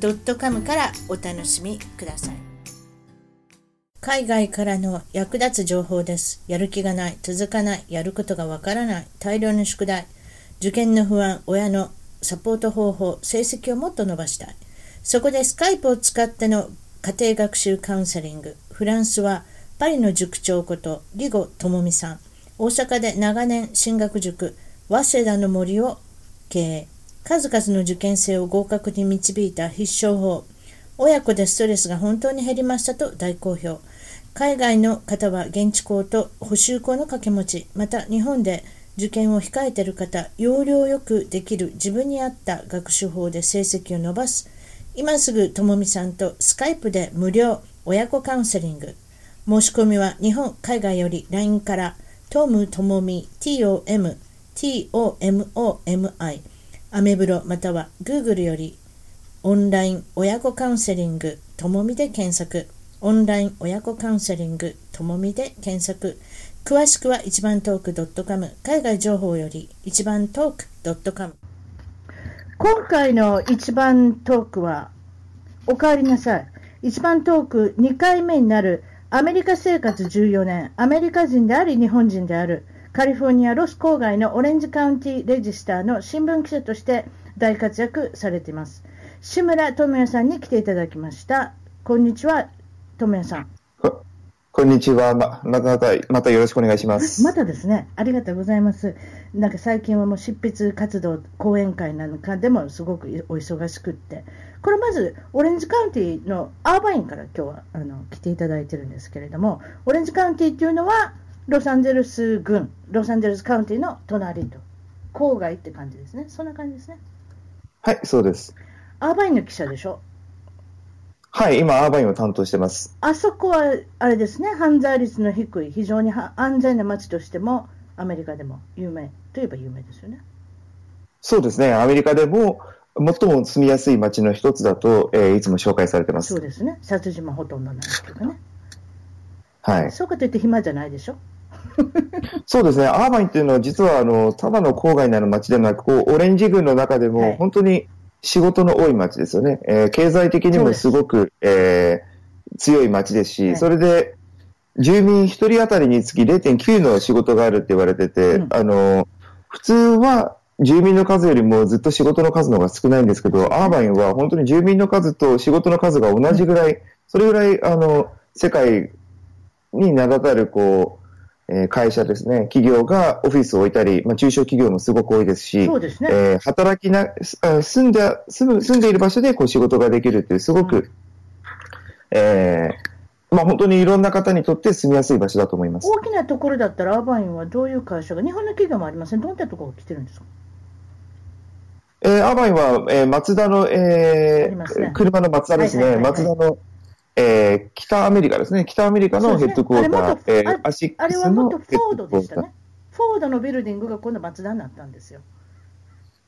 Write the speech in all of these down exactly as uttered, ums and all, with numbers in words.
.com からお楽しみください。海外からの役立つ情報です。やる気がない、続かない、やることがわからない、大量の宿題、受験の不安、親のサポート方法、成績をもっと伸ばしたい。そこでスカイプを使っての家庭学習カウンセリング。フランスはパリの塾長ことリゴともみさん。大阪で長年進学塾早稲田の森を経営。数々の受験生を合格に導いた必勝法。親子でストレスが本当に減りましたと大好評。海外の方は現地校と補習校の掛け持ち、また日本で受験を控えている方、要領よくできる自分に合った学習法で成績を伸ばす。今すぐともみさんとスカイプで無料親子カウンセリング。申し込みは日本、海外より ライン からトムともみ トム トム トモミ アメブロまたは Google よりオンライン親子カウンセリングともみで検索。オンライン親子カウンセリングともみで検索。詳しくは一番トーク .com 海外情報より一番トーク .com。 今回の一番トークはおかえりなさい。一番トークにかいめになる。アメリカ生活じゅうよねん、アメリカ人であり日本人である。カリフォルニアロス郊外のオレンジカウンティレジスターの新聞記者として大活躍されています、志村智也さんに来ていただきました。こんにちは、智也さん。こ, こんにちは、ま、またまた、またよろしくお願いします。またですね、ありがとうございます。なんか最近はもう執筆活動、講演会なんかでもすごくお忙しくって、これまずオレンジカウンティのアーバインから今日はあの来ていただいてるんですけれども、オレンジカウンティっていうのはロサンゼルス郡、ロサンゼルスカウンティの隣と郊外って感じですね。そんな感じですね。はい、そうです。アーバインの記者でしょ。はい、今アーバインを担当してます。あそこはあれですね、犯罪率の低い非常に安全な街としてもアメリカでも有名といえば有名ですよね。そうですね、アメリカでも最も住みやすい街の一つだと、えー、いつも紹介されてます。そうですね、殺人もほとんどないというかね。はい、そうかといって暇じゃないでしょそうですね、アーバインというのは実はあのただの郊外な街ではなく、こうオレンジ郡の中でも本当に、はい、仕事の多い町ですよね。えー、経済的にもすごくす、えー、強い町ですし、はい、それで住民ひとり当たりにつき れいてんきゅう の仕事があるって言われてて、うん、あの普通は住民の数よりもずっと仕事の数の方が少ないんですけど、アーバインは本当に住民の数と仕事の数が同じぐらい、うん、それぐらいあの世界に名だたるこう会社ですね、企業がオフィスを置いたり、まあ、中小企業もすごく多いですし、そうですね、えー、働きな、住んで、住む、住んでいる場所でこう仕事ができるっていう、すごく、うん、えーまあ、本当にいろんな方にとって住みやすい場所だと思います。大きなところだったら、アーバインはどういう会社が、日本の企業もありません、どういったところが来てるんですか。えー、アーバインは、えー、マツダの、えーね、車のマツダですね、はいはいはいはい、マツダのえー、北アメリカですね、北アメリカのヘッドクォーター、ね、あれ、えー、あアシックスのヘッドクォーター、あれは元フォードでしたね。フォードのビルディングが今度マツダになったんですよ。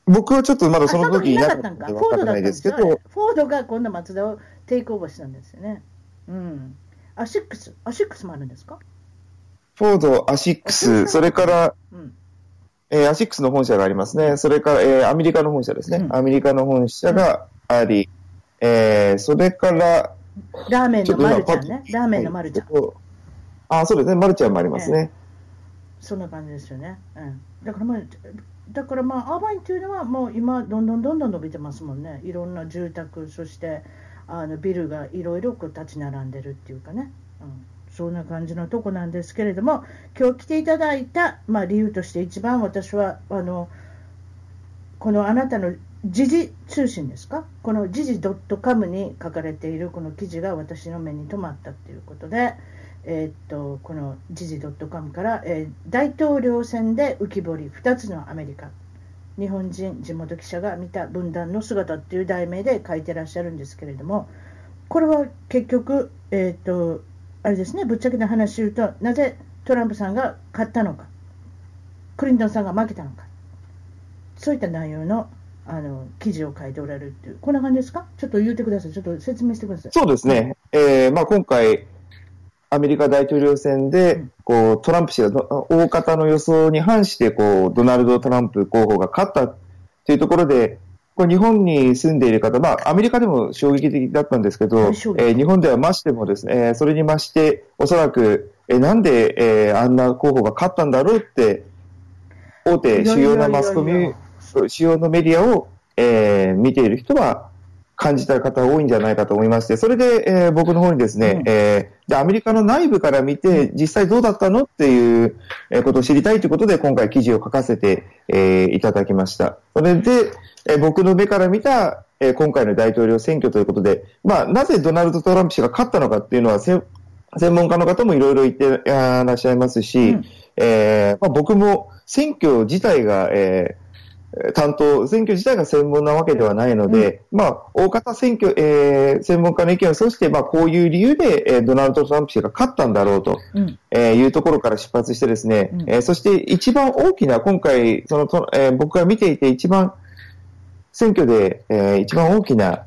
僕はちょっとまだその時いなかったんで分からないですけど、フォードが今度マツダをテイクオーバーしたんですよね。うん、アシックス、アシックスもあるんですか。フォード、アシックス、それから、うん、えー、アシックスの本社がありますね。それから、えー、アメリカの本社ですね、うん、アメリカの本社があり、うん、えー、それからラーメンのマルちゃんね。ラーメンのマルちゃん。あ、そうですね。マルちゃんもありますね。そんな感じですよね。うん、だからまあ、だからまあアーバインというのはもう今どんどんどんどん伸びてますもんね。いろんな住宅、そしてあのビルがいろいろこう立ち並んでるっていうかね。うん、そんな感じのとこなんですけれども、今日来ていただいた、まあ、理由として一番私はあのこのあなたの時事通信ですか、この時事 .com に書かれているこの記事が私の目に留まったということで、えー、っとこの時事 .com から、えー、大統領選で浮き彫り、ふたつのアメリカ、日本人地元記者が見た分断の姿という題名で書いてらっしゃるんですけれども、これは結局、えーと、あれですね、ぶっちゃけな話を言うと、なぜトランプさんが勝ったのか、クリントンさんが負けたのか、そういった内容の、あの記事を書いておられるっていう、こんな感じですか。ちょっと言ってください。ちょっと説明してください。そうですね、えーまあ、今回アメリカ大統領選で、うん、こうトランプ氏が大方の予想に反してこうドナルド・トランプ候補が勝ったというところで、こう日本に住んでいる方、まあ、アメリカでも衝撃的だったんですけど、えー、日本ではましてもですね、それにましておそらく、えー、なんで、えー、あんな候補が勝ったんだろうって大手主要なマスコミいやいやいやいや主要のメディアを、えー、見ている人は感じた方多いんじゃないかと思いまして、それで、えー、僕の方にですね、うんえー、でアメリカの内部から見て実際どうだったのっていうことを知りたいということで今回記事を書かせて、えー、いただきました。それで、えー、僕の目から見た、えー、今回の大統領選挙ということで、まあ、なぜドナルド・トランプ氏が勝ったのかっていうのは専門家の方もいろいろ言ってらっしゃいますし、うんえーまあ、僕も選挙自体が、えー担当選挙自体が専門なわけではないので、うんまあ、大方選挙、えー、専門家の意見を通して、まあ、こういう理由で、えー、ドナルド・トランプ氏が勝ったんだろうと、うんえー、いうところから出発してですね、うんえー、そして一番大きな今回その、えー、僕が見ていて一番選挙で、えー、一番大きな、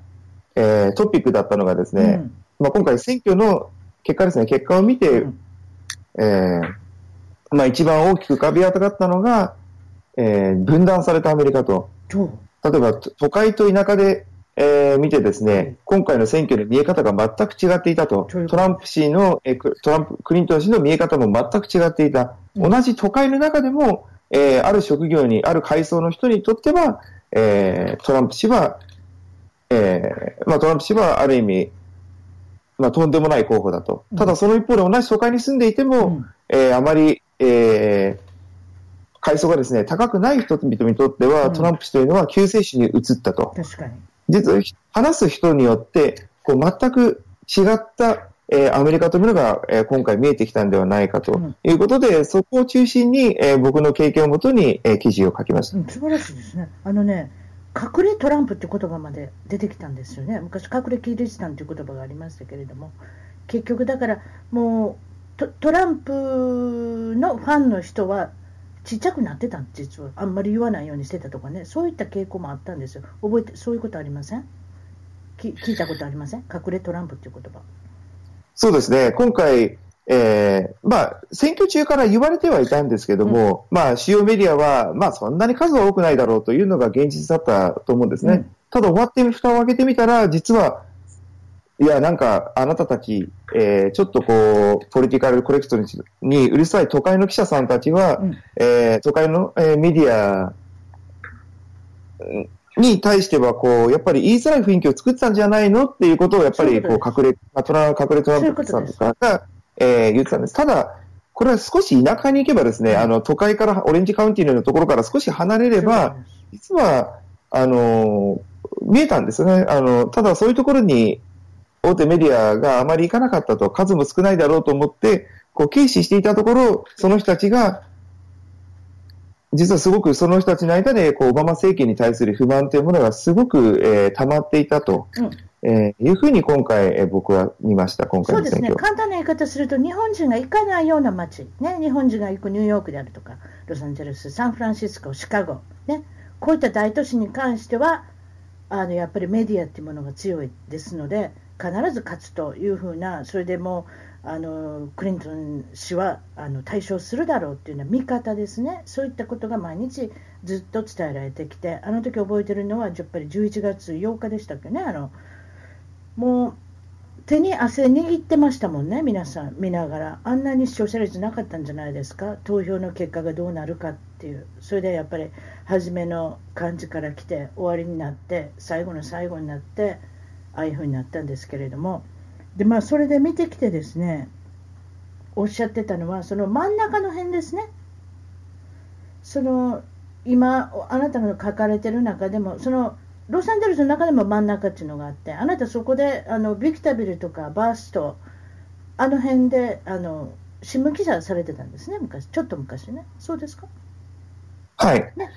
えー、トピックだったのがですね、うんまあ、今回選挙の結果ですね、結果を見て、うんえーまあ、一番大きく浮かび上がったのがえー、分断されたアメリカと、例えば都会と田舎で、えー、見てですね、今回の選挙の見え方が全く違っていたと、トランプ氏の、えー、トランプ、クリントン氏の見え方も全く違っていた、うん、同じ都会の中でも、えー、ある職業にある階層の人にとっては、えー、トランプ氏は、えーまあ、トランプ氏はある意味、まあ、とんでもない候補だと、うん、ただその一方で同じ都会に住んでいても、うんえー、あまり、えー階層がですね、高くない人々にとっては、うん、トランプ氏というのは救世主に移ったと。確かに。実は話す人によってこう全く違った、えー、アメリカというのが、えー、今回見えてきたんではないかということで、うん、そこを中心に、えー、僕の経験をもとに、えー、記事を書きました、うん。素晴らしいですね。あのね、隠れトランプという言葉まで出てきたんですよね。昔隠れキリシタンという言葉がありましたけれども、結局だからもう ト, トランプのファンの人はちっちゃくなってたんですよ。あんまり言わないようにしてたとかね、そういった傾向もあったんですよ。覚えて、そういうことありません？き聞いたことありません？隠れトランプっていう言葉。そうですね。今回、えーまあ、選挙中から言われてはいたんですけども、うんまあ、主要メディアは、まあ、そんなに数は多くないだろうというのが現実だったと思うんですね。うん、ただ終わって蓋を開けてみたら、実はいや、なんか、あなたたち、えー、ちょっとこう、ポリティカルコレクトにうるさい都会の記者さんたちは、うんえー、都会の、えー、メディアに対しては、こう、やっぱり言いづらい雰囲気を作ってたんじゃないのっていうことを、やっぱりこう、隠れ、まあ、トラ、隠れトランプさんとかが、えー、言ってたんです。ただ、これは少し田舎に行けばですね、うん、あの、都会から、オレンジカウンティーのところから少し離れれば、実は、あの、見えたんですよね。あの、ただそういうところに、大手メディアがあまり行かなかったと、数も少ないだろうと思ってこう軽視していたところ、その人たちが実はすごくその人たちの間でこうオバマ政権に対する不満というものがすごく、えー、溜まっていたと、うんえー、いうふうに今回、えー、僕は見ました。今回の選挙。そうですね、簡単な言い方すると日本人が行かないような街、ね、日本人が行くニューヨークであるとかロサンゼルス、サンフランシスコ、シカゴ、ね、こういった大都市に関してはあのやっぱりメディアというものが強いですので必ず勝つというふうな、それでもうあのクリントン氏はあの対象するだろうというような見方ですね。そういったことが毎日ずっと伝えられてきて、あの時覚えてるのはやっぱりじゅういちがつようかでしたっけね。あのもう手に汗握ってましたもんね、皆さん見ながら。あんなに視聴者率なかったんじゃないですか、投票の結果がどうなるかっていう。それでやっぱり初めの感じから来て終わりになって最後の最後になってああいうふうになったんですけれども、で、まあ、それで見てきてですね、おっしゃってたのはその真ん中の辺ですね。その今あなたの書かれてる中でもそのロサンゼルスの中でも真ん中っていうのがあって、あなたそこであのビクタビルとかバーストあの辺であの新聞記者されてたんですね、昔、ちょっと昔ね。そうですか。はい、ね、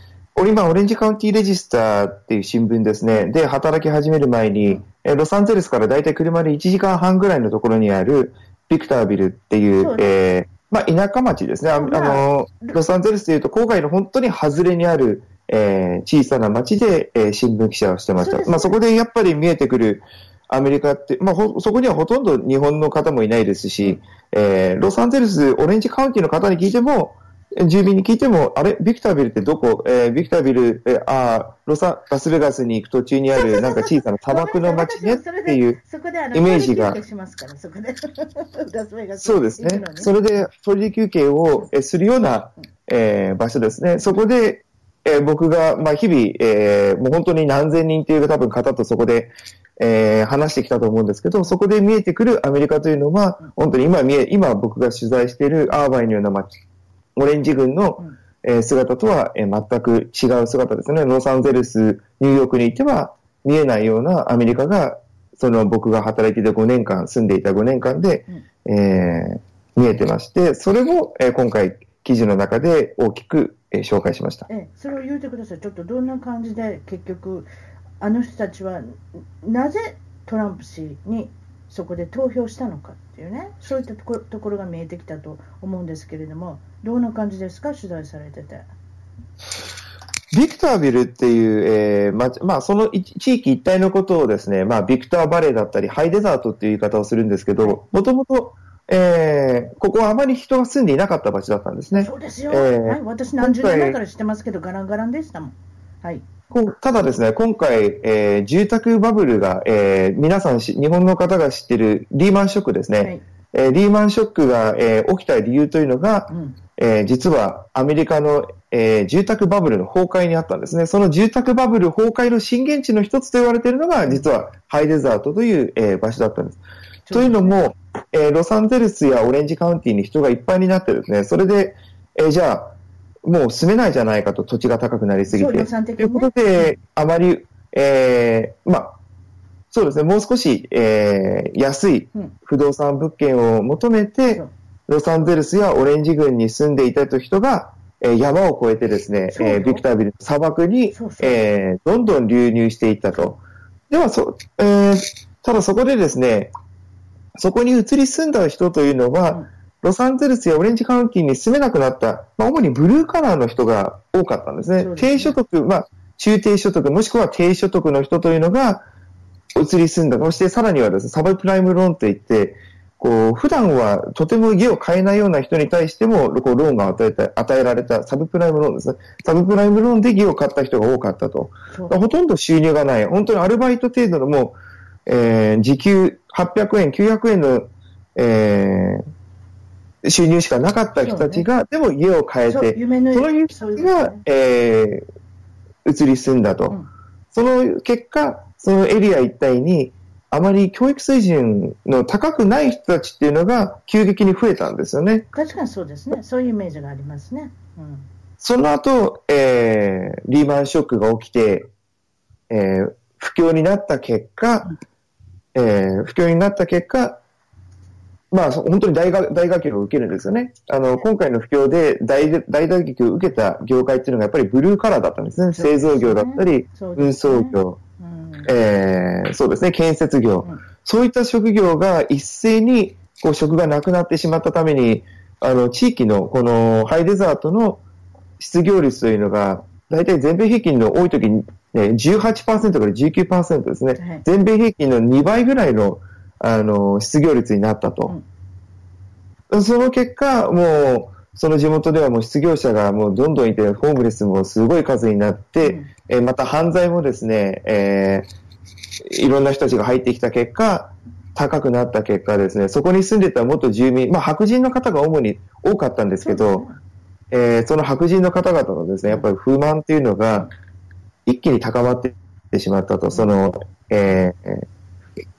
今オレンジカウンティーレジスターっていう新聞ですねで働き始める前に、うんロサンゼルスからだいたい車でいちじかんはんぐらいのところにあるビクタービルっていう、えーまあ、田舎町ですね。あのロサンゼルスでいうと郊外の本当に外れにある、えー、小さな町で、えー、新聞記者をしてました。 そ,、まあ、そこでやっぱり見えてくるアメリカって、まあ、ほそこにはほとんど日本の方もいないですし、えー、ロサンゼルスオレンジカウンティの方に聞いても住民に聞いてもあれビクタービルってどこ、えー、ビクタービル、えー、あロサラスベガスに行く途中にあるなんか小さな砂漠の街ねっていうイメージがそうですね。それでトイレ休憩をするような、えー、場所ですね。そこで、えー、僕が、まあ、日々、えー、もう本当に何千人という多分方とそこでえー、話してきたと思うんですけど、そこで見えてくるアメリカというのは、うん、本当に 今, 見え今僕が取材しているアーバインのような街オレンジ郡の、うんえー、姿とは、えー、全く違う姿ですね。ロサンゼルスニューヨークにいては見えないようなアメリカがその僕が働いていたごねんかん住んでいたごねんかんで、うんえー、見えてまして、それを、えー、今回記事の中で大きく、えー、紹介しました。えそれを言ってください。ちょっとどんな感じで結局あの人たちはなぜトランプ氏にそこで投票したのかっていうね、そういったと こ, ところが見えてきたと思うんですけれども、どんな感じですか、取材されてて。ビクタービルっていう、えーままあ、その地域一帯のことをですね、まあ、ビクターバレーだったりハイデザートっていう言い方をするんですけど、もともとえー、ここはあまり人が住んでいなかった場所だったんですね。そうですよ、えーはい、私何十年前から知ってますけどガランガランでしたもん。はいこうただですね、今回、えー、住宅バブルが、えー、皆さんし日本の方が知っているリーマンショックですね、はいえー、リーマンショックが、えー、起きた理由というのが、うんえー、実はアメリカの、えー、住宅バブルの崩壊にあったんですね。その住宅バブル崩壊の震源地の一つと言われているのが実はハイデザートという、えー、場所だったんです。というのも、えー、ロサンゼルスやオレンジカウンティに人がいっぱいになってですね、それで、えー、じゃあもう住めないじゃないかと、土地が高くなりすぎて、ね、ということであまり、えーまあ、そうですね、もう少し、えー、安い不動産物件を求めて、うん、ロサンゼルスやオレンジ郡に住んでいたという人が、えー、山を越えてですね、えー、ビクタービルの砂漠にそうそう、えー、どんどん流入していったと。ではそ、えー、ただそこでですね、そこに移り住んだ人というのは、うんロサンゼルスやオレンジカウンティに住めなくなった、まあ、主にブルーカラーの人が多かったんですね。そうですね。低所得、まあ、中低所得もしくは低所得の人というのが移り住んだ。そしてさらにはですね、サブプライムローンといってこう普段はとても家を買えないような人に対してもこうローンが与えた、与えられたサブプライムローンですね。サブプライムローンで家を買った人が多かったと。ほとんど収入がない、本当にアルバイト程度のもう、えー、時給はっぴゃくえんきゅうひゃくえんの、えー収入しかなかった人たちが、ね、でも家を変えて、その人たちが、ねえー、移り住んだと、うん、その結果、そのエリア一帯にあまり教育水準の高くない人たちっていうのが急激に増えたんですよね。確かにそうですね。そういうイメージがありますね。うん、その後、えー、リーマンショックが起きて、えー、不況になった結果、えー、不況になった結果、まあ、本当に大打撃を受けるんですよね。あの今回の不況で 大, 大打撃を受けた業界っていうのがやっぱりブルーカラーだったんですね。製造業だったり、運送業、そうですね、建設業、うん、そういった職業が一斉にこう職がなくなってしまったために、あの地域のこのハイデザートの失業率というのが大体全米平均の多い時に、ね、じゅうはちパーセント から じゅうきゅうパーセント ですね、はい、全米平均のにばいぐらいのあの失業率になったと、うん、その結果もうその地元ではもう失業者がもうどんどんいて、ホームレスもすごい数になって、うん、えまた犯罪もですね、えー、いろんな人たちが入ってきた結果高くなった結果ですね、そこに住んでた元住民、まあ、白人の方が主に多かったんですけど、うんえー、その白人の方々のですねやっぱり不満というのが一気に高まっていってしまったと。その、えー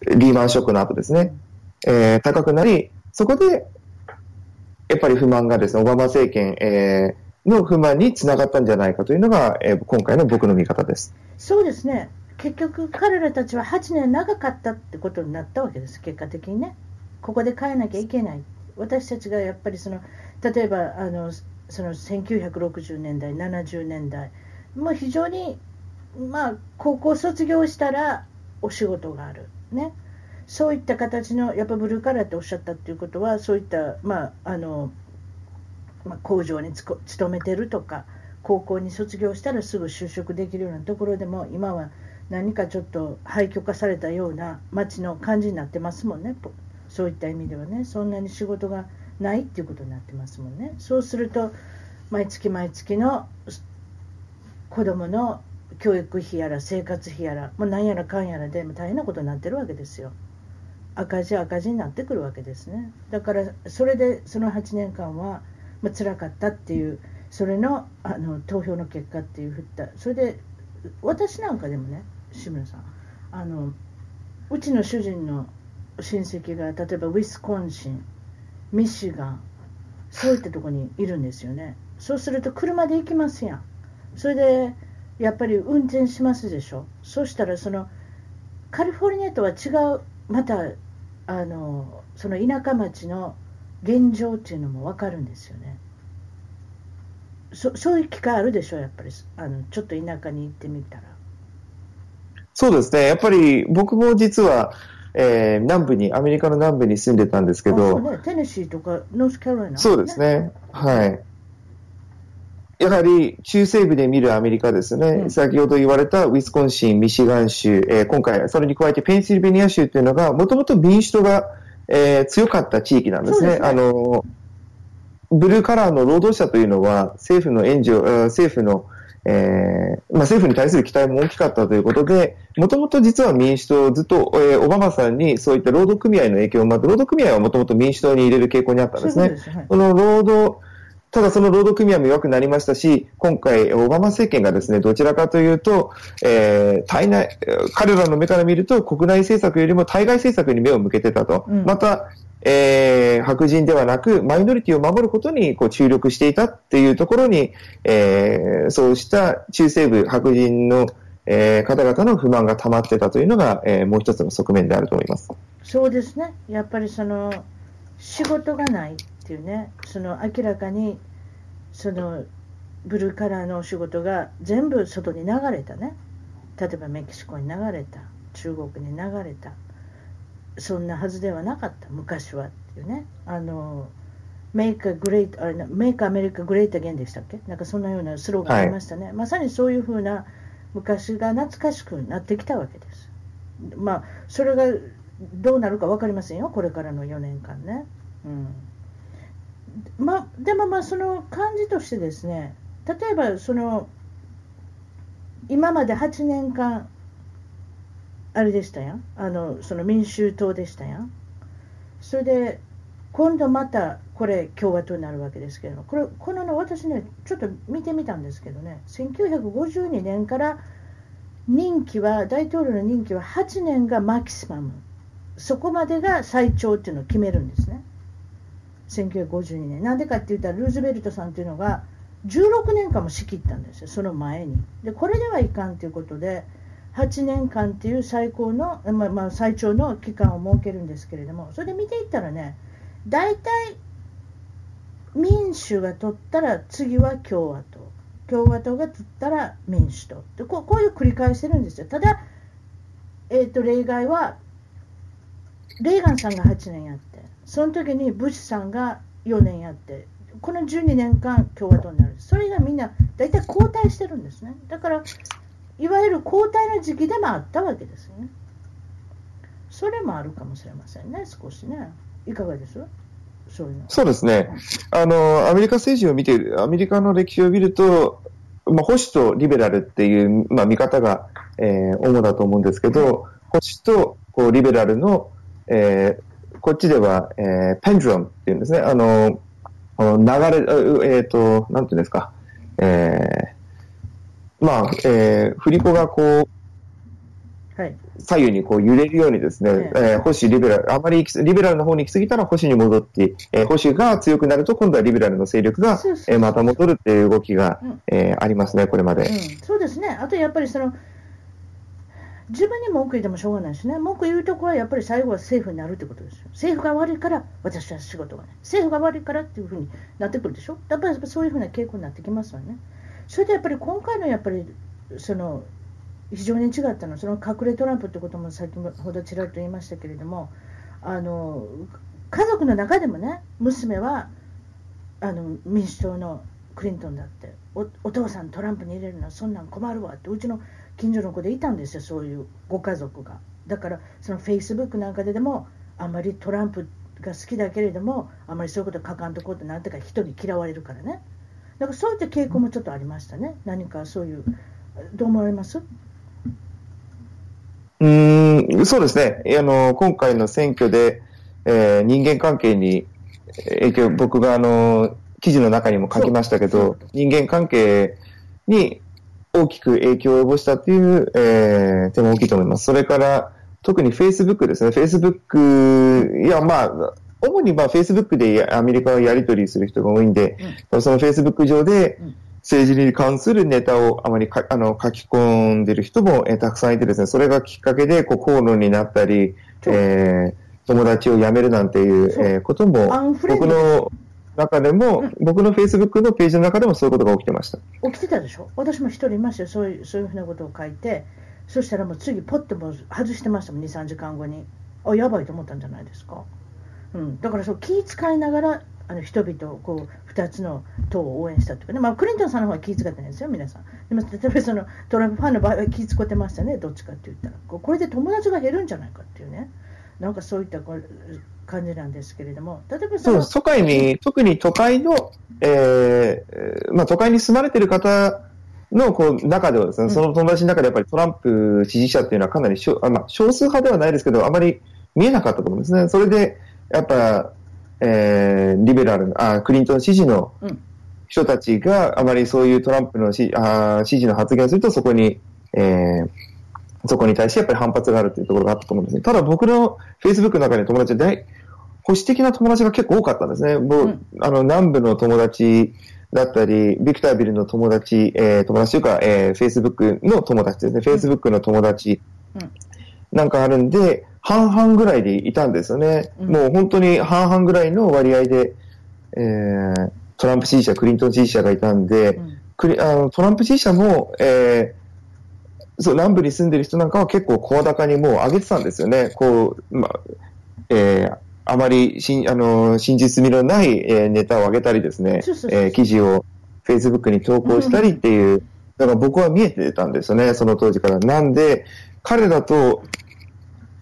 リーマンショックの後ですね、えー、高くなり、そこでやっぱり不満がですね、オバマ政権、えー、の不満につながったんじゃないかというのが、えー、今回の僕の見方です。そうですね。結局彼らたちははちねん長かったってことになったわけです。結果的にね、ここで変えなきゃいけない。私たちがやっぱりその例えばあのそのせんきゅうひゃくろくじゅうねんだい、ななじゅうねんだい、もう非常にまあ高校卒業したらお仕事がある。ね、そういった形のやっぱブルーカラーっておっしゃったっていうことは、そういった、まああのまあ、工場につこ勤めてるとか、高校に卒業したらすぐ就職できるようなところでも、今は何かちょっと廃墟化されたような街の感じになってますもんね。そういった意味ではね、そんなに仕事がないっていうことになってますもんね。そうすると毎月毎月の子どもの教育費やら生活費やら、もう何やらかんやらで大変なことになってるわけですよ。赤字赤字になってくるわけですね。だからそれでそのはちねんかんはまあ辛かったっていう、それのあの投票の結果っていうふった。それで私なんかでもね、志村さん、あのうちの主人の親戚が例えばウィスコンシン、ミシガン、そういったとこにいるんですよね。そうすると車で行きますやん。それでやっぱり運転しますでしょ。そうしたらそのカリフォルニアとは違う、またあのその田舎町の現状っていうのも分かるんですよね。そ, そういう機会あるでしょ、やっぱりあのちょっと田舎に行ってみたら。そうですね、やっぱり僕も実は、えー、南部に、アメリカの南部に住んでたんですけど、ね、テネシーとかノースカロライナ、そうですね、はい、やはり中西部で見るアメリカですね、うん、先ほど言われたウィスコンシン、ミシガン州、えー、今回それに加えてペンシルベニア州というのがもともと民主党が、えー、強かった地域なんです ね, ですね。あのブルーカラーの労働者というのは政府の援助、政府の、えー、まあ政府に対する期待も大きかったということで、もともと実は民主党、ずっと、えー、オバマさんにそういった労働組合の影響もあって、労働組合はもともと民主党に入れる傾向にあったんですね。そうです、はい、その労働、ただその労働組合も弱くなりましたし、今回オバマ政権がですね、どちらかというと、えー、対内、彼らの目から見ると国内政策よりも対外政策に目を向けてたと。うん、またえー、白人ではなくマイノリティを守ることにこう注力していたっていうところに、えー、そうした中西部白人の、えー、方々の不満が溜まってたというのが、えー、もう一つの側面であると思います。そうですね、やっぱりその仕事がないっていうね、その明らかにそのブルーカラーの仕事が全部外に流れたね、例えばメキシコに流れた、中国に流れた、そんなはずではなかった昔はっていうね、あのメイクアグレート、あれな、メイクアメリカグレートゲンでしたっけ、なんかそんなようなスローがありましたね、はい、まさにそういうふうな昔が懐かしくなってきたわけです。まあそれがどうなるか分かりませんよ、これからのよねんかんね、うん、までもまあその感じとしてですね、例えばその今まではちねんかんあれでしたやん、あのその民衆党でしたやん。それで今度またこれ共和党になるわけですけれども、これこのの私ねちょっと見てみたんですけどね、せんきゅうひゃくごじゅうにねんから任期は、大統領の任期ははちねんがマキシマム、そこまでが最長っていうのを決めるんですね、せんきゅうひゃくごじゅうにねん。なんでかって言ったらルーズベルトさんっていうのがじゅうろくねんかんも仕切ったんですよ、その前に。でこれではいかんということではちねんかんっていう最高の、まあ、まあ最長の期間を設けるんですけれども、それで見ていったらね、大体民主が取ったら次は共和党、共和党が取ったら民主党で、こう、こういう繰り返してるんですよ。ただ、えーと、例外はレーガンさんがはちねんやって、その時にブッシュさんがよねんやって、このじゅうにねんかん共和党になる。それがみんな大体交代してるんですね。だからいわゆる交代の時期でもあったわけですよね。それもあるかもしれませんね、少しね。いかがです？そういうの。そうですね。あの、アメリカ政治を見ている、アメリカの歴史を見ると、まあ、保守とリベラルっていう、まあ、見方が、えー、主だと思うんですけど、保守とこうリベラルの、えー、こっちでは、えー、ペンドラムっていうんですね。あの、流れ、えーと、なんていうんですか。えーまあ、えー、振り子がこう、はい、左右にこう揺れるようにですね、はい、えー、保守、リベラル、あまりリベラルの方に行き過ぎたら保守に戻って、えー、保守が強くなると今度はリベラルの勢力が、そうそうそう、えー、また戻るっていう動きが、うん、えー、ありますね、これまで、うん。そうですね。あとやっぱりその、自分に文句言ってもしょうがないしね、文句言うとこはやっぱり最後は政府になるってことですよ。政府が悪いから私は仕事がない、政府が悪いからっていうふうになってくるでしょ。やっぱりそういうふうな傾向になってきますわね。それでやっぱり今回のやっぱりその非常に違ったの。その隠れトランプってことも先ほどちらっと言いましたけれども、あの家族の中でもね、娘はあの民主党のクリントンだって、 お, お父さんトランプに入れるのはそんなん困るわって、うちの近所の子でいたんですよ、そういうご家族が。だからそのフェイスブックなんかででも、あんまりトランプが好きだけれどもあんまりそういうこと書かんとこうって、なんてか人に嫌われるからね。だからそういった傾向もちょっとありましたね。何かそういう、どう思われます？うーん、そうですね。あの今回の選挙で、えー、人間関係に影響、僕があの記事の中にも書きましたけど、人間関係に大きく影響を及ぼしたという、えー、点も大きいと思います。それから特に Facebook ですね。Facebook、 いやまあ主にまあ Facebook でアメリカはやり取りする人が多いんで、うん、その Facebook 上で政治に関するネタをあまりかあの書き込んでる人も、えー、たくさんいてですね。それがきっかけでこう口論になったり、えー、友達を辞めるなんていう、えー、ことも、僕の中でも、うん、僕の Facebook のページの中でもそういうことが起きてました。起きてたでしょ。私も一人いましたよ。そういう、そういうふうなことを書いて、そしたらもう次ポッても外してましたもん、にさんじかんごに。あ、やばいと思ったんじゃないですか。うん、だからそう気遣いながら、あの人々をこうふたつの党を応援したとかね。まあ、クリントンさんの方は気遣ってないですよ、皆さん。でも例えばそのトランプファンの場合は気遣ってましたね、どっちかって言ったら。これで友達が減るんじゃないかっていうね、なんかそういった感じなんですけれども、例えばそのそう、都会に、特に都会の、えーまあ、都会に住まれている方のこう中ではですね、うん、その友達の中でやっぱりトランプ支持者っていうのはかなり少、まあ、少数派ではないですけど、あまり見えなかったと思うんですね。それでやっぱ、えー、リベラルあ、クリントン支持の人たちがあまりそういうトランプのしあ支持の発言をすると、そこに、えー、そこに対してやっぱり反発があるというところがあったと思うんですね。ただ僕の Facebook の中で友達は大保守的な友達が結構多かったんですね。うん、あの南部の友達だったり、ビクタービルの友達、えー、友達というか、えー、Facebook の友達ですね。Facebook の友達なんかあるんで、半々ぐらいでいたんですよね。うん、もう本当に半々ぐらいの割合で、えー、トランプ支持者、クリントン支持者がいたんで、うん、クリあのトランプ支持者も、えー、そう南部に住んでる人なんかは結構声高にもう上げてたんですよね。こう、ま、えー、あまりしんあの真実味のない、えー、ネタを上げたりですね、えー、記事を Facebook に投稿したりっていう、うん、だから僕は見えてたんですよね、その当時から。なんで彼だと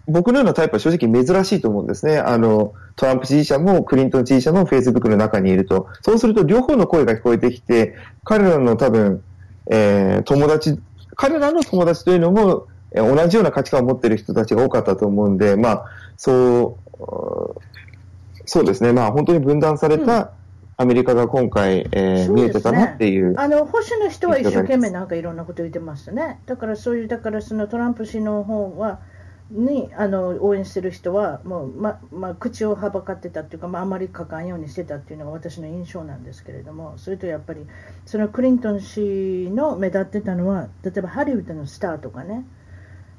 僕のようなタイプは正直珍しいと思うんですね。あの、トランプ支持者もクリントン支持者も Facebook の中にいると。そうすると両方の声が聞こえてきて、彼らの多分、えー、友達、彼らの友達というのも、えー、同じような価値観を持っている人たちが多かったと思うんで、まあ、そう、そうですね。まあ本当に分断されたアメリカが今回、うん、えーね、見えてたなっていう。あの、保守の人は一生懸命なんかいろんなこと言ってましたね。だからそういう、だからそのトランプ氏の方は、にあの応援してる人はもう、ままあ、口をはばかってたっていうか、まあ、あまり書かんようにしてたっていうのが私の印象なんですけれども、それとやっぱりそのクリントン氏の目立ってたのは、例えばハリウッドのスターとかね、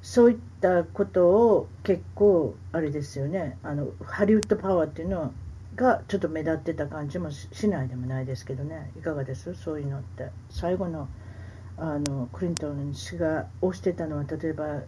そういったことを結構あれですよね、あのハリウッドパワーっていうのがちょっと目立ってた感じも し, しないでもないですけどね。いかがです？そういうのって。最後のあのクリントン氏が推してたのは、例えば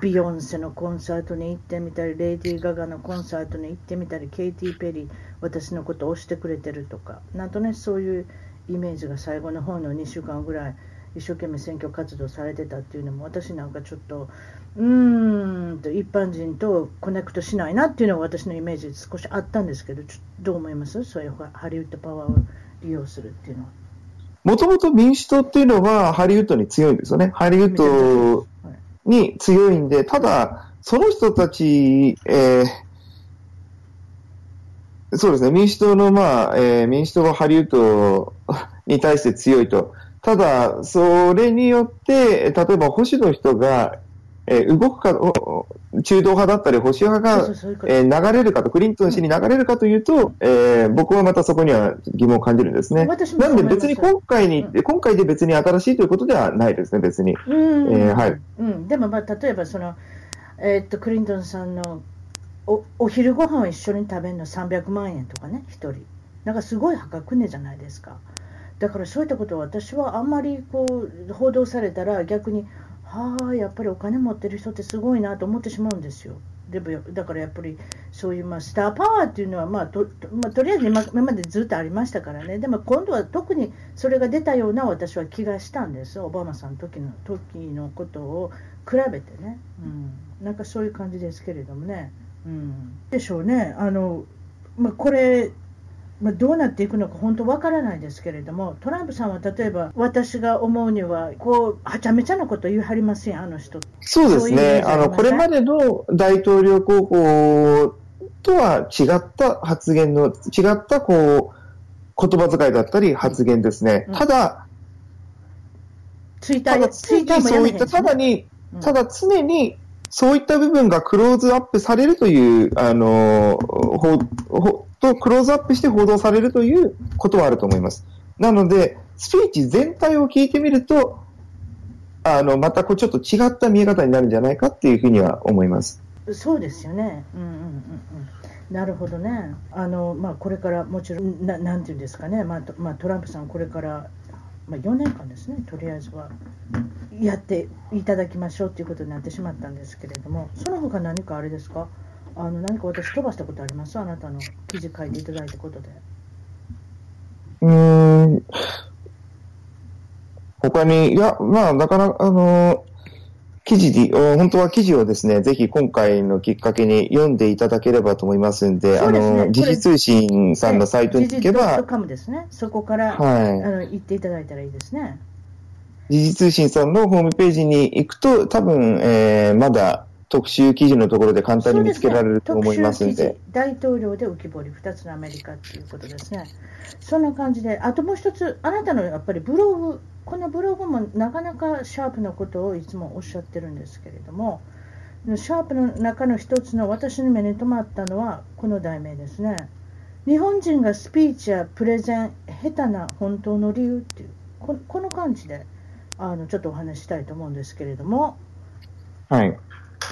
ビヨンセのコンサートに行ってみたり、レイディー・ガガのコンサートに行ってみたり、ケイティ・ペリー私のことを推してくれてるとか、なんとね、そういうイメージが最後の方のにしゅうかんぐらい一生懸命選挙活動されてたっていうのも、私なんかちょっとうーんと一般人とコネクトしないなっていうのが私のイメージ少しあったんですけど、ちょどう思います？そういうハリウッドパワーを利用するっていうのは。もともと民主党っていうのはハリウッドに強いんですよね。ハリウッドに強いんで、ただ、その人たち、えー、そうですね、民主党の、まあ、えー、民主党はハリウッドに対して強いと。ただ、それによって、例えば保守の人が、えー、動くか、中道派だったり保守派が、そうそうそういうこと、えー、流れるかと、クリントン氏に流れるかというと、うん、えー、僕はまたそこには疑問を感じるんですね。私もそう思います。なので別に今回に、うん、今回で別に新しいということではないですね、別に。うん、えー、はい。うん、でも、まあ、例えばその、えー、っと、クリントンさんのお、お昼ご飯を一緒に食べるのさんびゃくまんえんとかね、一人。なんかすごい破格ねじゃないですか。だからそういったことを私はあんまりこう報道されたら逆に、はあ、やっぱりお金持ってる人ってすごいなと思ってしまうんですよ。でもだからやっぱりそういうまあスターパワーっていうのはまあ と, と,、まあ、とりあえず 今, 今までずっとありましたからね。でも今度は特にそれが出たような私は気がしたんです。オバマさんの時 の, 時のことを比べてね、うん、なんかそういう感じですけれどもね、うん、でしょうね。あの、まあ、これ、まあ、どうなっていくのか本当わからないですけれども、トランプさんは例えば私が思うにはこうはちゃめちゃなこと言いはりません、あの人。そうですね、あのこれまでの大統領候補とは違った発言の違ったこう言葉遣いだったり発言ですね、うん、ただツイッターやツイッターもやめへんですね。ただに、うん、ただ常にそういった部分がクローズアップされるという、あの、ほ、ほ、と、クローズアップして報道されるということはあると思います。なので、スピーチ全体を聞いてみると、あの、またこうちょっと違った見え方になるんじゃないかっていうふうには思います。そうですよね。うんうんうんうん。なるほどね。あの、まあ、これからもちろん、な、なんていうんですかね。まあ、まあ、トランプさんこれから、まあ、よねんかんですね、とりあえずはやっていただきましょうということになってしまったんですけれども、その他何かあれですか、あの何か私飛ばしたことあります？あなたの記事書いていただいたことで。うーん、他に、いや、まあだからあの記事で本当は記事をですね、ぜひ今回のきっかけに読んでいただければと思いますんで、そうですね、あの時事通信さんのサイトに行けば、時事 .com ですね、そこから、はい、あの行っていただいたらいいですね。時事通信さんのホームページに行くと多分、えー、まだ特集記事のところで簡単に見つけられると思いますん で, です、ね、大統領で浮き彫りふたつのアメリカということですね。そんな感じで、あともう一つ、あなたのやっぱりブログ、このブログもなかなかシャープのことをいつもおっしゃってるんですけれども、シャープの中の一つの私の目に留まったのはこの題名ですね。日本人がスピーチやプレゼン下手な本当の理由っていう、この感じであのちょっとお話したいと思うんですけれども、はい、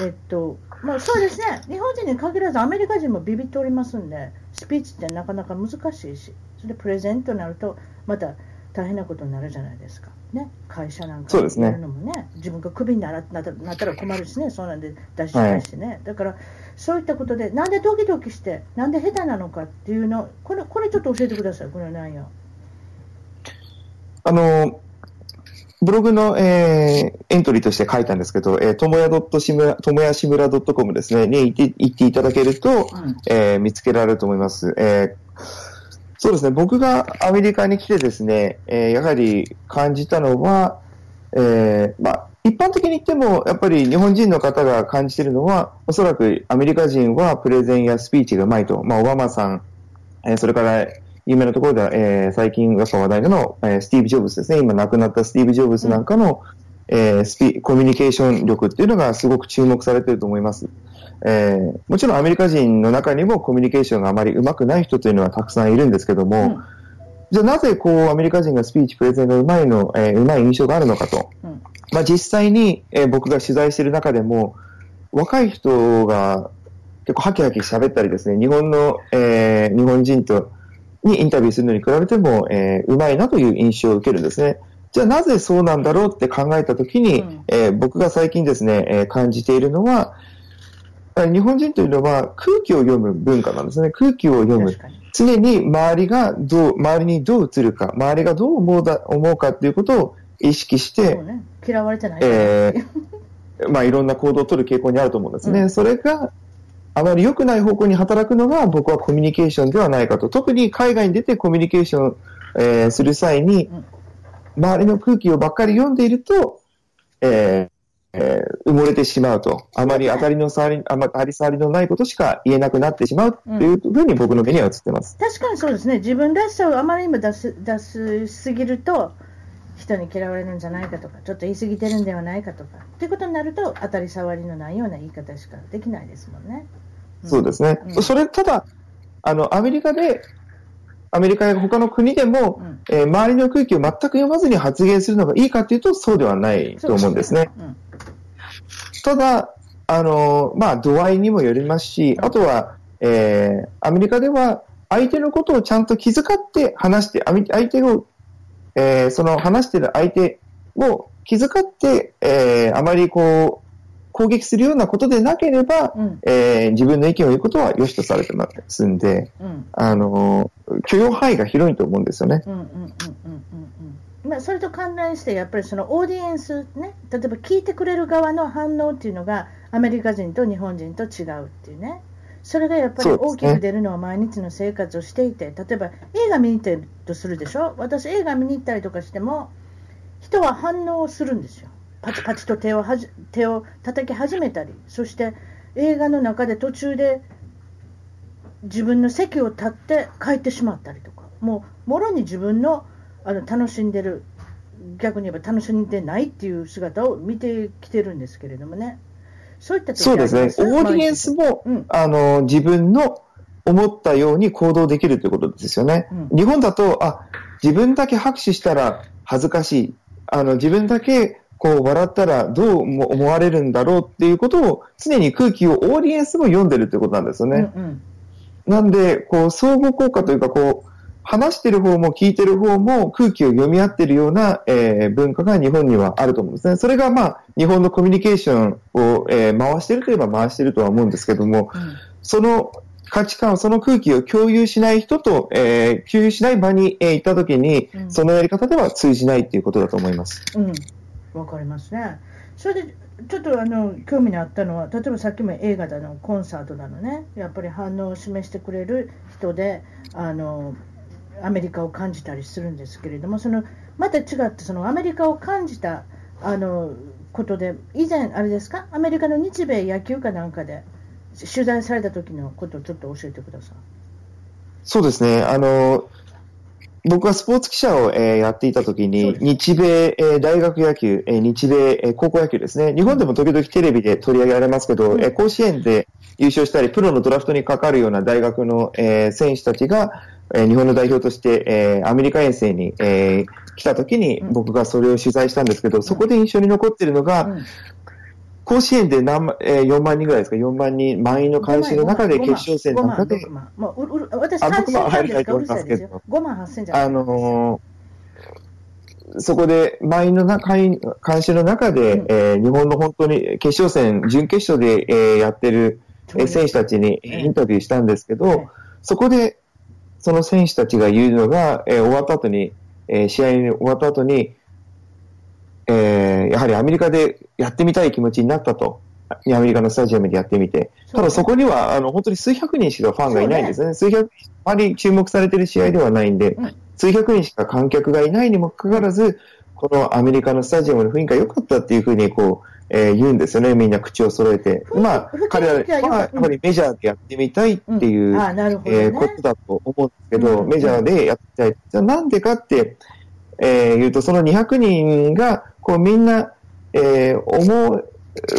えっとまあ、そうですね、日本人に限らずアメリカ人もビビっておりますんで、スピーチってなかなか難しいし、それでプレゼンとなるとまた大変なことになるじゃないですか、ね、会社なんかやるのも ね, ね自分がクビになったら困るしね、そうなんで出しないしね、はい、だからそういったことでなんでドキドキしてなんで下手なのかっていうの、こ れ, これちょっと教えてください、これ内容。あのブログの、えー、エントリーとして書いたんですけど、えー、ともやしむら、ともやしむら .com ですね、に行って、行っていただけると、うん、えー、見つけられると思います。えーそうですね、僕がアメリカに来てですね、えー、やはり感じたのは、えーまあ、一般的に言ってもやっぱり日本人の方が感じているのは、おそらくアメリカ人はプレゼンやスピーチがうまいと、まあ、オバマさん、えー、それから有名なところでは、えー、最近やっぱ話題なの、えー、スティーブ・ジョブズですね、今亡くなったスティーブ・ジョブズなんかの、うん、えー、スピコミュニケーション力っていうのがすごく注目されていると思います。えー、もちろんアメリカ人の中にもコミュニケーションがあまりうまくない人というのはたくさんいるんですけども、うん、じゃあなぜこうアメリカ人がスピーチプレゼンがうまいの、えー、うまい印象があるのかと、うん、まあ、実際に、えー、僕が取材している中でも若い人が結構ハキハキ喋ったりですね、日本の、えー、日本人とにインタビューするのに比べても、えー、うまいなという印象を受けるんですね。じゃあなぜそうなんだろうって考えたときに、うん、えー、僕が最近ですね、えー、感じているのは、日本人というのは空気を読む文化なんですね。空気を読む。常に周りがどう、周りにどう映るか、周りがどう思うだ、思うかということを意識して、そうね、嫌われてない、えー、まあいろんな行動を取る傾向にあると思うんですね。うん、それがあまり良くない方向に働くのが僕はコミュニケーションではないかと。特に海外に出てコミュニケーション、えー、する際に、周りの空気をばっかり読んでいると、えーえー、埋もれてしまうと、あまり当たりの障り、あまり当たり障りのないことしか言えなくなってしまうというふうに僕の目には映ってます。うん、確かにそうですね。自分らしさをあまりにも出す、出しすぎると人に嫌われるんじゃないかとか、ちょっと言い過ぎてるんではないかとかということになると、当たり障りのないような言い方しかできないですもんね。うん、そうですね。うん、それただあのアメリカでアメリカや他の国でも、うん、えー、周りの空気を全く読まずに発言するのがいいかというとそうではないと思うんですね。うん、ただあの、まあ、度合いにもよりますし、あとは、えー、アメリカでは相手のことをちゃんと気遣って話して、相手を、えー、その話している相手を気遣って、えー、あまりこう攻撃するようなことでなければ、うん、えー、自分の意見を言うことは良しとされてますんで、うん、あの許容範囲が広いと思うんですよね。まあ、それと関連してやっぱりそのオーディエンス、ね、例えば聞いてくれる側の反応っていうのがアメリカ人と日本人と違うっていうね、それがやっぱり大きく出るのは毎日の生活をしていて、ね、例えば映画見に行ったりとするでしょ。私映画見に行ったりとかしても人は反応するんですよ。パチパチと手をはじ手を叩き始めたり、そして映画の中で途中で自分の席を立って帰ってしまったりとか、もうもろに自分のあの楽しんでる、逆に言えば楽しんでないっていう姿を見てきてるんですけれどもね。そういった時はありますね。そうですね。オーディエンスも、うん、あの自分の思ったように行動できるということですよね、うん、日本だとあ自分だけ拍手したら恥ずかしい、あの自分だけこう笑ったらどう思われるんだろうっていうことを常に空気をオーディエンスも読んでるってことなんですよね、うんうん、なんでこう相互効果というか、こう話してる方も聞いてる方も空気を読み合ってるような、えー、文化が日本にはあると思うんですね。それがまあ日本のコミュニケーションを、えー、回してるといえば回してるとは思うんですけども、うん、その価値観、その空気を共有しない人と、えー、共有しない場に、えー、行った時に、うん、そのやり方では通じないということだと思います。うん、わかりますね。それでちょっとあの興味にあったのは、例えばさっきも映画だのコンサートだのね、やっぱり反応を示してくれる人であのアメリカを感じたりするんですけれども、そのまた違ってそのアメリカを感じたあのことで、以前あれですか、アメリカの日米野球かなんかで取材された時のことをちょっと教えてください。そうですね、あの僕はスポーツ記者を、えー、やっていた時に日米、えー、大学野球、えー、日米、えー、高校野球ですね、日本でも時々テレビで取り上げられますけど、うん、えー、甲子園で優勝したりプロのドラフトにかかるような大学の、えー、選手たちが日本の代表として、えー、アメリカ遠征に、えー、来た時に僕がそれを取材したんですけど、うん、そこで印象に残っているのが、うん、甲子園で何、えー、よんまんにんぐらいですか、よんまんにん満員の開始の中で決勝戦の中でごまん、まあ、うう私さんせん入りたいと思いますけど、ごまんはっせんじゃないですか、あのー、そこで満員の開始の中で、うん、えー、日本の本当に決勝戦、準決勝で、えー、やってる選手たちにインタビューしたんですけど、うん、そこでその選手たちが言うのが、えー、終わった後に、えー、試合に終わった後に、えー、やはりアメリカでやってみたい気持ちになったと、アメリカのスタジアムでやってみて、ただそこにはあの本当に数百人しかファンがいないんですね。ね、数百人、あまり注目されている試合ではないんで、うん、数百人しか観客がいないにもかかわらず、このアメリカのスタジアムの雰囲気が良かったっていうふうにこう、えー、言うんですよね、みんな口を揃えて。まあ、彼らはやっぱりメジャーでやってみたいっていうことだと思うんですけど、うん、メジャーでやってみたい。じゃあなんでかって、えー、言うと、そのにひゃくにんがこうみんな、えー、思う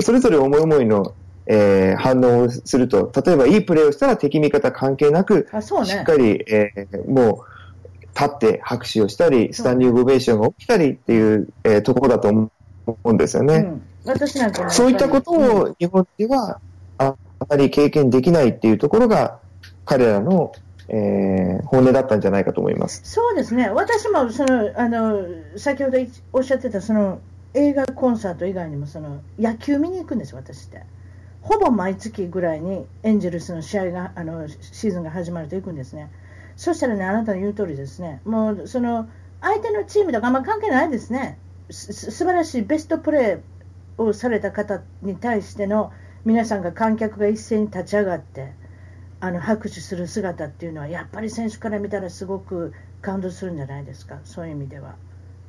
それぞれ思い思いの、えー、反応をすると、例えばいいプレーをしたら敵味方関係なく、ね、しっかり、えー、もう立って拍手をしたり、スタンディングオベーションが起きたりっていう、えー、ところだと思うんですよね。うん、私なんかそういったことを日本ではあまり経験できないっていうところが彼らの、えー、本音だったんじゃないかと思います。そうですね、私もそのあの先ほどおっしゃってたその映画コンサート以外にもその野球見に行くんです。私ってほぼ毎月ぐらいにエンジェルスの試合があのシーズンが始まると行くんですね。そしたらね、あなたの言う通りですね、もうその相手のチームとかあんま関係ないですね。す素晴らしいベストプレーをされた方に対しての皆さんが観客が一斉に立ち上がってあの拍手する姿っていうのはやっぱり選手から見たらすごく感動するんじゃないですか。そういう意味では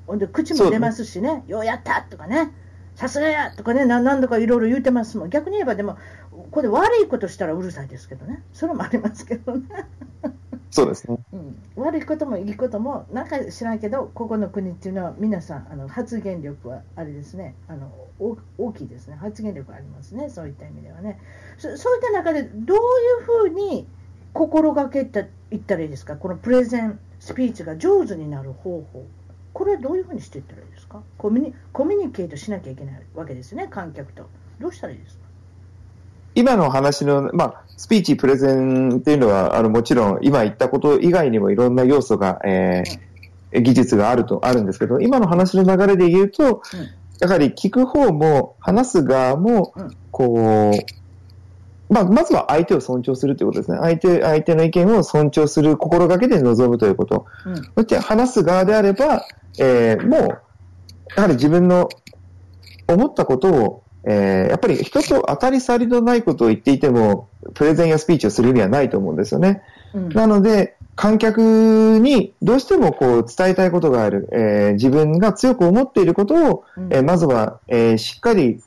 ほんで口も出ますしね、ようやったとかね、さすがやとかね、何度かいろいろ言うてますもん。逆に言えばでもこれ悪いことしたらうるさいですけどね、それもありますけどねそうですね、うん、悪いこともいいこともなんか知らないけど、ここの国っていうのは皆さんあの発言力はあれですね、あの大きいですね、発言力ありますね。そういった意味ではね、 そ, そういった中でどういうふうに心がけていったらいいですか。このプレゼンスピーチが上手になる方法、これはどういうふうにしていったらいいですか。コミュニコミュニケートしなきゃいけないわけですね、観客と。どうしたらいいですか。今の話の、まあ、スピーチプレゼンっていうのはあのもちろん今言ったこと以外にもいろんな要素が、えー、技術があるとあるんですけど、今の話の流れで言うと、やはり聞く方も話す側もこう、まあ、まずは相手を尊重するということですね。相手、相手の意見を尊重する心がけで臨むということ、うん、そして話す側であれば、えー、もうやはり自分の思ったことを、えー、やっぱり人と当たり障りのないことを言っていてもプレゼンやスピーチをする意味はないと思うんですよね、うん、なので観客にどうしてもこう伝えたいことがある、えー、自分が強く思っていることを、うんえー、まずは、えー、しっかり、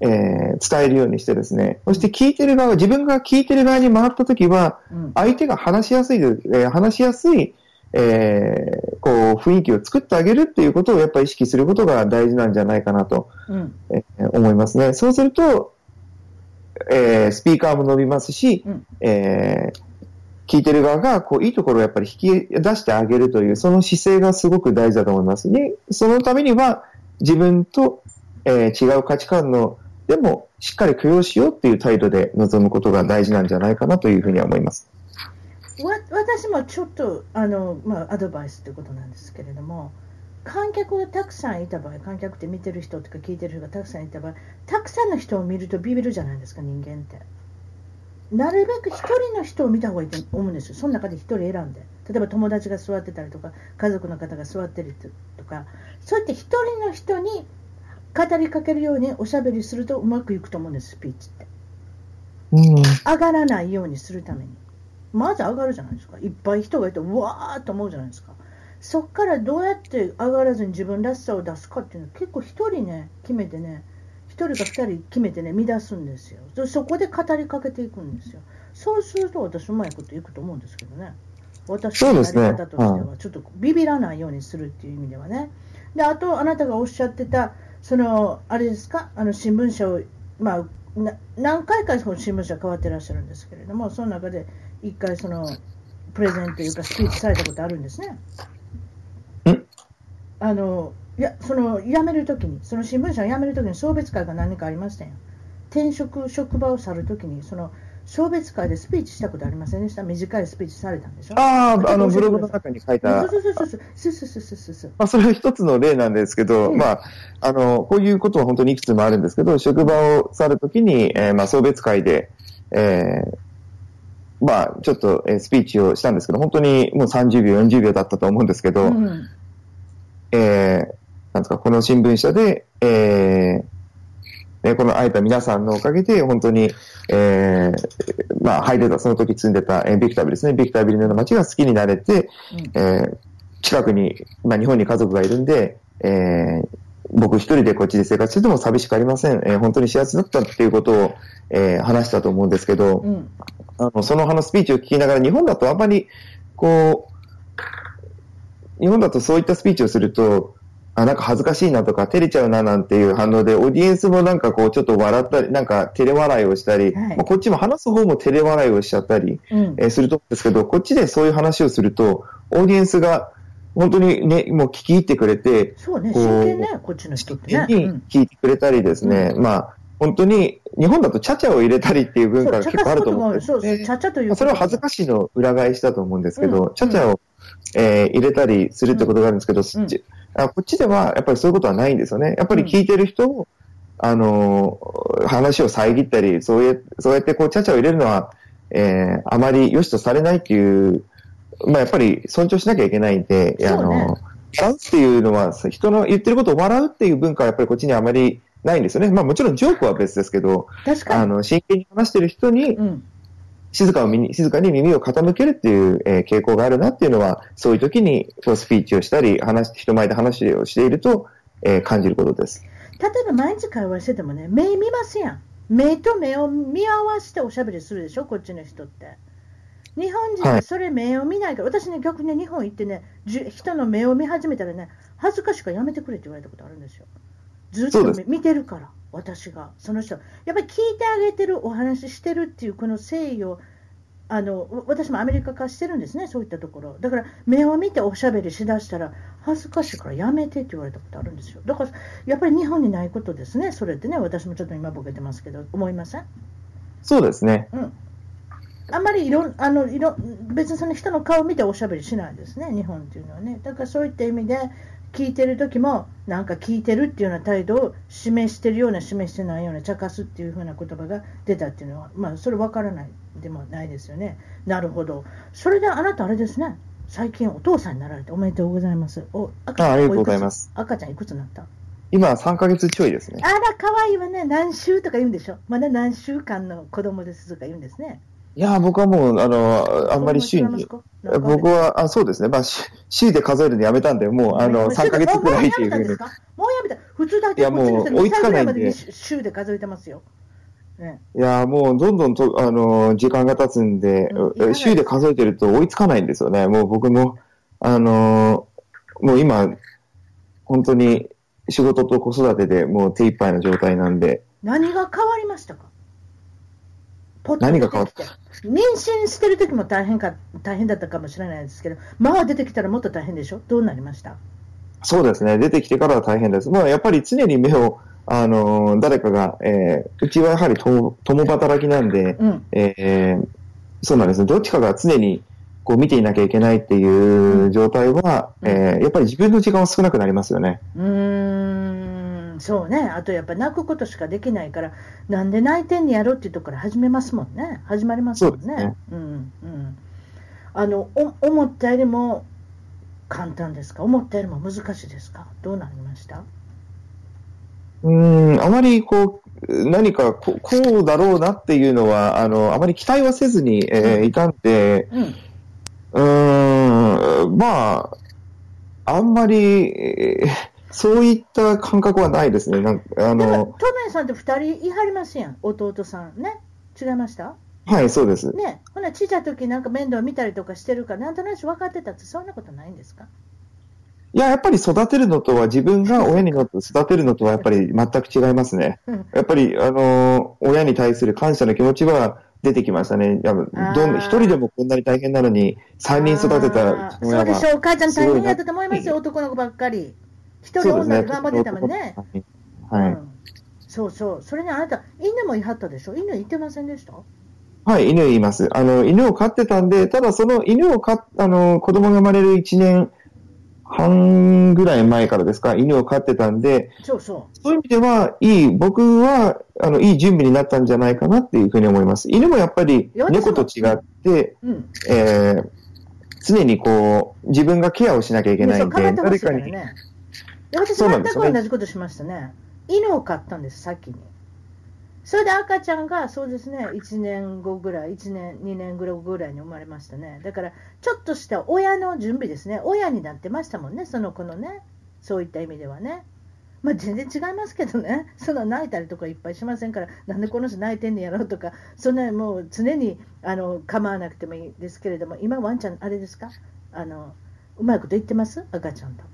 えー、伝えるようにしてですね、そして聞いてる側、自分が聞いてる側に回ったときは、うん、相手が話しやすい、えー、話しやすい、えー、こう雰囲気を作ってあげるっていうことをやっぱり意識することが大事なんじゃないかなと、うんえー、思いますね。そうすると、えー、スピーカーも伸びますし、うんえー聞いてる側がこういいところをやっぱり引き出してあげるというその姿勢がすごく大事だと思いますね。そのためには自分と、えー、違う価値観のでもしっかり許容しようっていう態度で臨むことが大事なんじゃないかなというふうには思います。わ私もちょっとあの、まあ、アドバイスということなんですけれども、観客がたくさんいた場合、観客って見てる人とか聞いてる人がたくさんいた場合、たくさんの人を見るとビビるじゃないですか、人間って。なるべく一人の人を見た方がいいと思うんですよ。その中で一人選んで、例えば友達が座ってたりとか家族の方が座ってるとか、そうやって一人の人に語りかけるようにおしゃべりするとうまくいくと思うんです、スピーチって、うん、上がらないようにするためにまず上がるじゃないですか。いっぱい人がいてうわーっと思うじゃないですか。そっからどうやって上がらずに自分らしさを出すかっていうのは結構一人ね決めてね一人か二人決めてね見出すんですよ。そこで語りかけていくんですよ。そうすると私うまいこといくと思うんですけどね。私のやり方としてはちょっとビビらないようにするっていう意味ではね。であとあなたがおっしゃってたそのあれですか、あの新聞社を、まあ、な何回かその新聞社変わってらっしゃるんですけれども、その中で一回そのプレゼンというかスピーチされたことあるんですね。あのいやその辞めるときに、その新聞社を辞めるときに送別会が何かありましたよ。転職職場を去るときにその送別会でスピーチしたことありませんでした？短いスピーチされたんでしょ。ああ、あのブログの中に書いた。そうそうそうそうそうそうそうそう。まあそれは一つの例なんですけど、うん、まああのこういうことは本当にいくつもあるんですけど、職場を去るときに、えー、まあ送別会で、えー、まあちょっとスピーチをしたんですけど、本当にもうさんじゅうびょうよんじゅうびょうだったと思うんですけど。うんえー、なんですか、この新聞社で、えーね、この会えた皆さんのおかげで、本当に、えー、まあ、入れた、その時住んでた、えー、ビクタービルですね、ビクタービルの街が好きになれて、うんえー、近くに、まあ、日本に家族がいるんで、えー、僕一人でこっちで生活してても寂しくありません。えー、本当に幸せだったっていうことを、えー、話したと思うんですけど、うん、あの、その話、スピーチを聞きながら、日本だとあんまり、こう、日本だとそういったスピーチをすると、あ、なんか恥ずかしいなとか照れちゃうななんていう反応で、オーディエンスもなんかこうちょっと笑ったり、なんか照れ笑いをしたり、はいまあ、こっちも話す方も照れ笑いをしちゃったり、うんえー、すると思うんですけど、こっちでそういう話をすると、オーディエンスが本当にね、もう聞き入ってくれて、そうね、真剣ね、こっちの人ってね。聞いてくれたりですね、うん、まあ、本当に日本だとチャチャを入れたりっていう文化が結構あると思うんですよね。それは恥ずかしいの裏返しだと思うんですけど、うん、チャチャを、えー、入れたりするってことがあるんですけど、うんうん、あこっちではやっぱりそういうことはないんですよね。やっぱり聞いてる人を、うん、あのー、話を遮ったり、そうやってこうチャチャを入れるのは、えー、あまり良しとされないっていう、まあやっぱり尊重しなきゃいけないんで、ね、あの、笑うっていうのは人の言ってることを笑うっていう文化はやっぱりこっちにあまりないんですよね。まあもちろんジョークは別ですけど、あの真剣に話してる人に静かを耳、静かに耳を傾けるっていう、えー、傾向があるなっていうのは、そういう時にこうスピーチをしたり、話人前で話をしていると、えー、感じることです。例えば毎日会話しててもね、目見ますやん。目と目を見合わせておしゃべりするでしょ、こっちの人って。日本人はそれ目を見ないから、はい、私ね逆にね日本行ってね人の目を見始めたらね恥ずかしくやめてくれって言われたことあるんですよ。ずっと見てるから私がその人やっぱり聞いてあげてるお話してるっていうこの誠意をあの私もアメリカ化してるんですね、そういったところだから目を見ておしゃべりしだしたら恥ずかしいからやめてって言われたことあるんですよ。だからやっぱり日本にないことですね、それってね。私もちょっと今ボケてますけど思いません？そうですね、うんあんまりいろあのいろ別にその人の顔を見ておしゃべりしないですね、日本っていうのはね。だからそういった意味で聞いてる時もなんか聞いてるっていうような態度を示してるような示してないような、茶化すっていう風な言葉が出たっていうのは、まあそれ分からないでもないですよね。なるほど。それであなたあれですね、最近お父さんになられておめでとうございます。お赤ちゃん、あ、ありがとうございます。赤ちゃんいくつになった？今さんかげつちょいですね。あら可愛いわね。何週とか言うんでしょ。まだ何週間の子供ですとか言うんですね。いや僕はもうあのあんまり週に僕はあそうですね、まあ、週で数えるのやめたんで、もうあのさんかげつくらいっていう風に。もうやめたんですか？もうやめた。普通だっていっさいぐらいまで週で数えてますよ。ね、いやもうどんどんとあの時間が経つんで、うん、週で数えてると追いつかないんですよね。もう僕もあのもう今本当に仕事と子育てでもう手一杯の状態なんで。何が変わりましたか？何が変わった？妊娠してる時も大変か大変だったかもしれないですけど、まあ出てきたらもっと大変でしょ。どうなりました？そうですね、出てきてからは大変です。まあやっぱり常に目をあのー、誰かが、えー、うちはやはりと共働きなんで、うんえー、そうなんですね。どっちかが常にこう見ていなきゃいけないっていう状態は、うんえー、やっぱり自分の時間は少なくなりますよね。うーん。そうね、あとやっぱり泣くことしかできないから、なんで泣いてんねやろっていうところから始めますもんね。始まりますもんね。そうですね。うんうん、あの思ったよりも簡単ですか、思ったよりも難しいですか、どうなりました？うーん、あまりこう何かこ う, こうだろうなっていうのは あ, のあまり期待はせずに、えー、いたんで、うん、うーんまああんまり、えーそういった感覚はないですね。なんかあのトメさんってふたりいはりますやん、弟さんね。違いました？はい、そうですね。ほな小さい時なんか面倒見たりとかしてるからなんとなく分かってたって、そんなことないんですか？いややっぱり育てるのとは、自分が親になって育てるのとはやっぱり全く違いますね。やっぱりあの親に対する感謝の気持ちは出てきましたね。一人でもこんなに大変なのにさんにん育てた親は。そうでしょう、お母ちゃん大変だったと思いますよ。男の子ばっかり一人女で頑張ってたもんね。はい、うん。そうそう。それにあなた犬もいはったでしょ。犬いてませんでした？はい、犬います。あの犬を飼ってたんで、ただその犬を飼あの子供が生まれるいちねんはんぐらい前からですか、犬を飼ってたんで。そうそう。そういう意味ではいい、僕はあのいい準備になったんじゃないかなっていうふうに思います。犬もやっぱり猫と違って、うん、えー、常にこう自分がケアをしなきゃいけないんで、誰かに。私全く同じことしましたね。犬を飼ったんです先に。それで赤ちゃんがそうですね、いちねんごぐらい、いちねんにねんごぐらいに生まれましたね。だからちょっとした親の準備ですね。親になってましたもんね、その子のね。そういった意味ではね、まあ全然違いますけどね。その泣いたりとかいっぱいしませんから、なんでこの人泣いてんねやろうとか、そんなもう常にあの構わなくてもいいですけれども、今ワンちゃんあれですか、あのうまいこと言ってます？赤ちゃんと。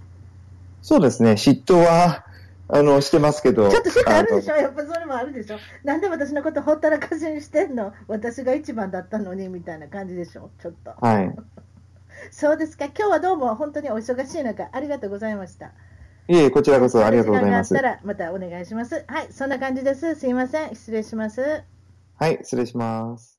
そうですね、嫉妬はあのしてますけど、ちょっと嫉妬あるでしょ、やっぱそれもあるでしょ。なんで私のことほったらかしにしてんの、私が一番だったのにみたいな感じでしょ、ちょっと。はい。そうですか。今日はどうも本当にお忙しい中ありがとうございました。いえ、こちらこそありがとうございます。時間があったらまたお願いします。はい、そんな感じです。すいません、失礼します。はい、失礼します。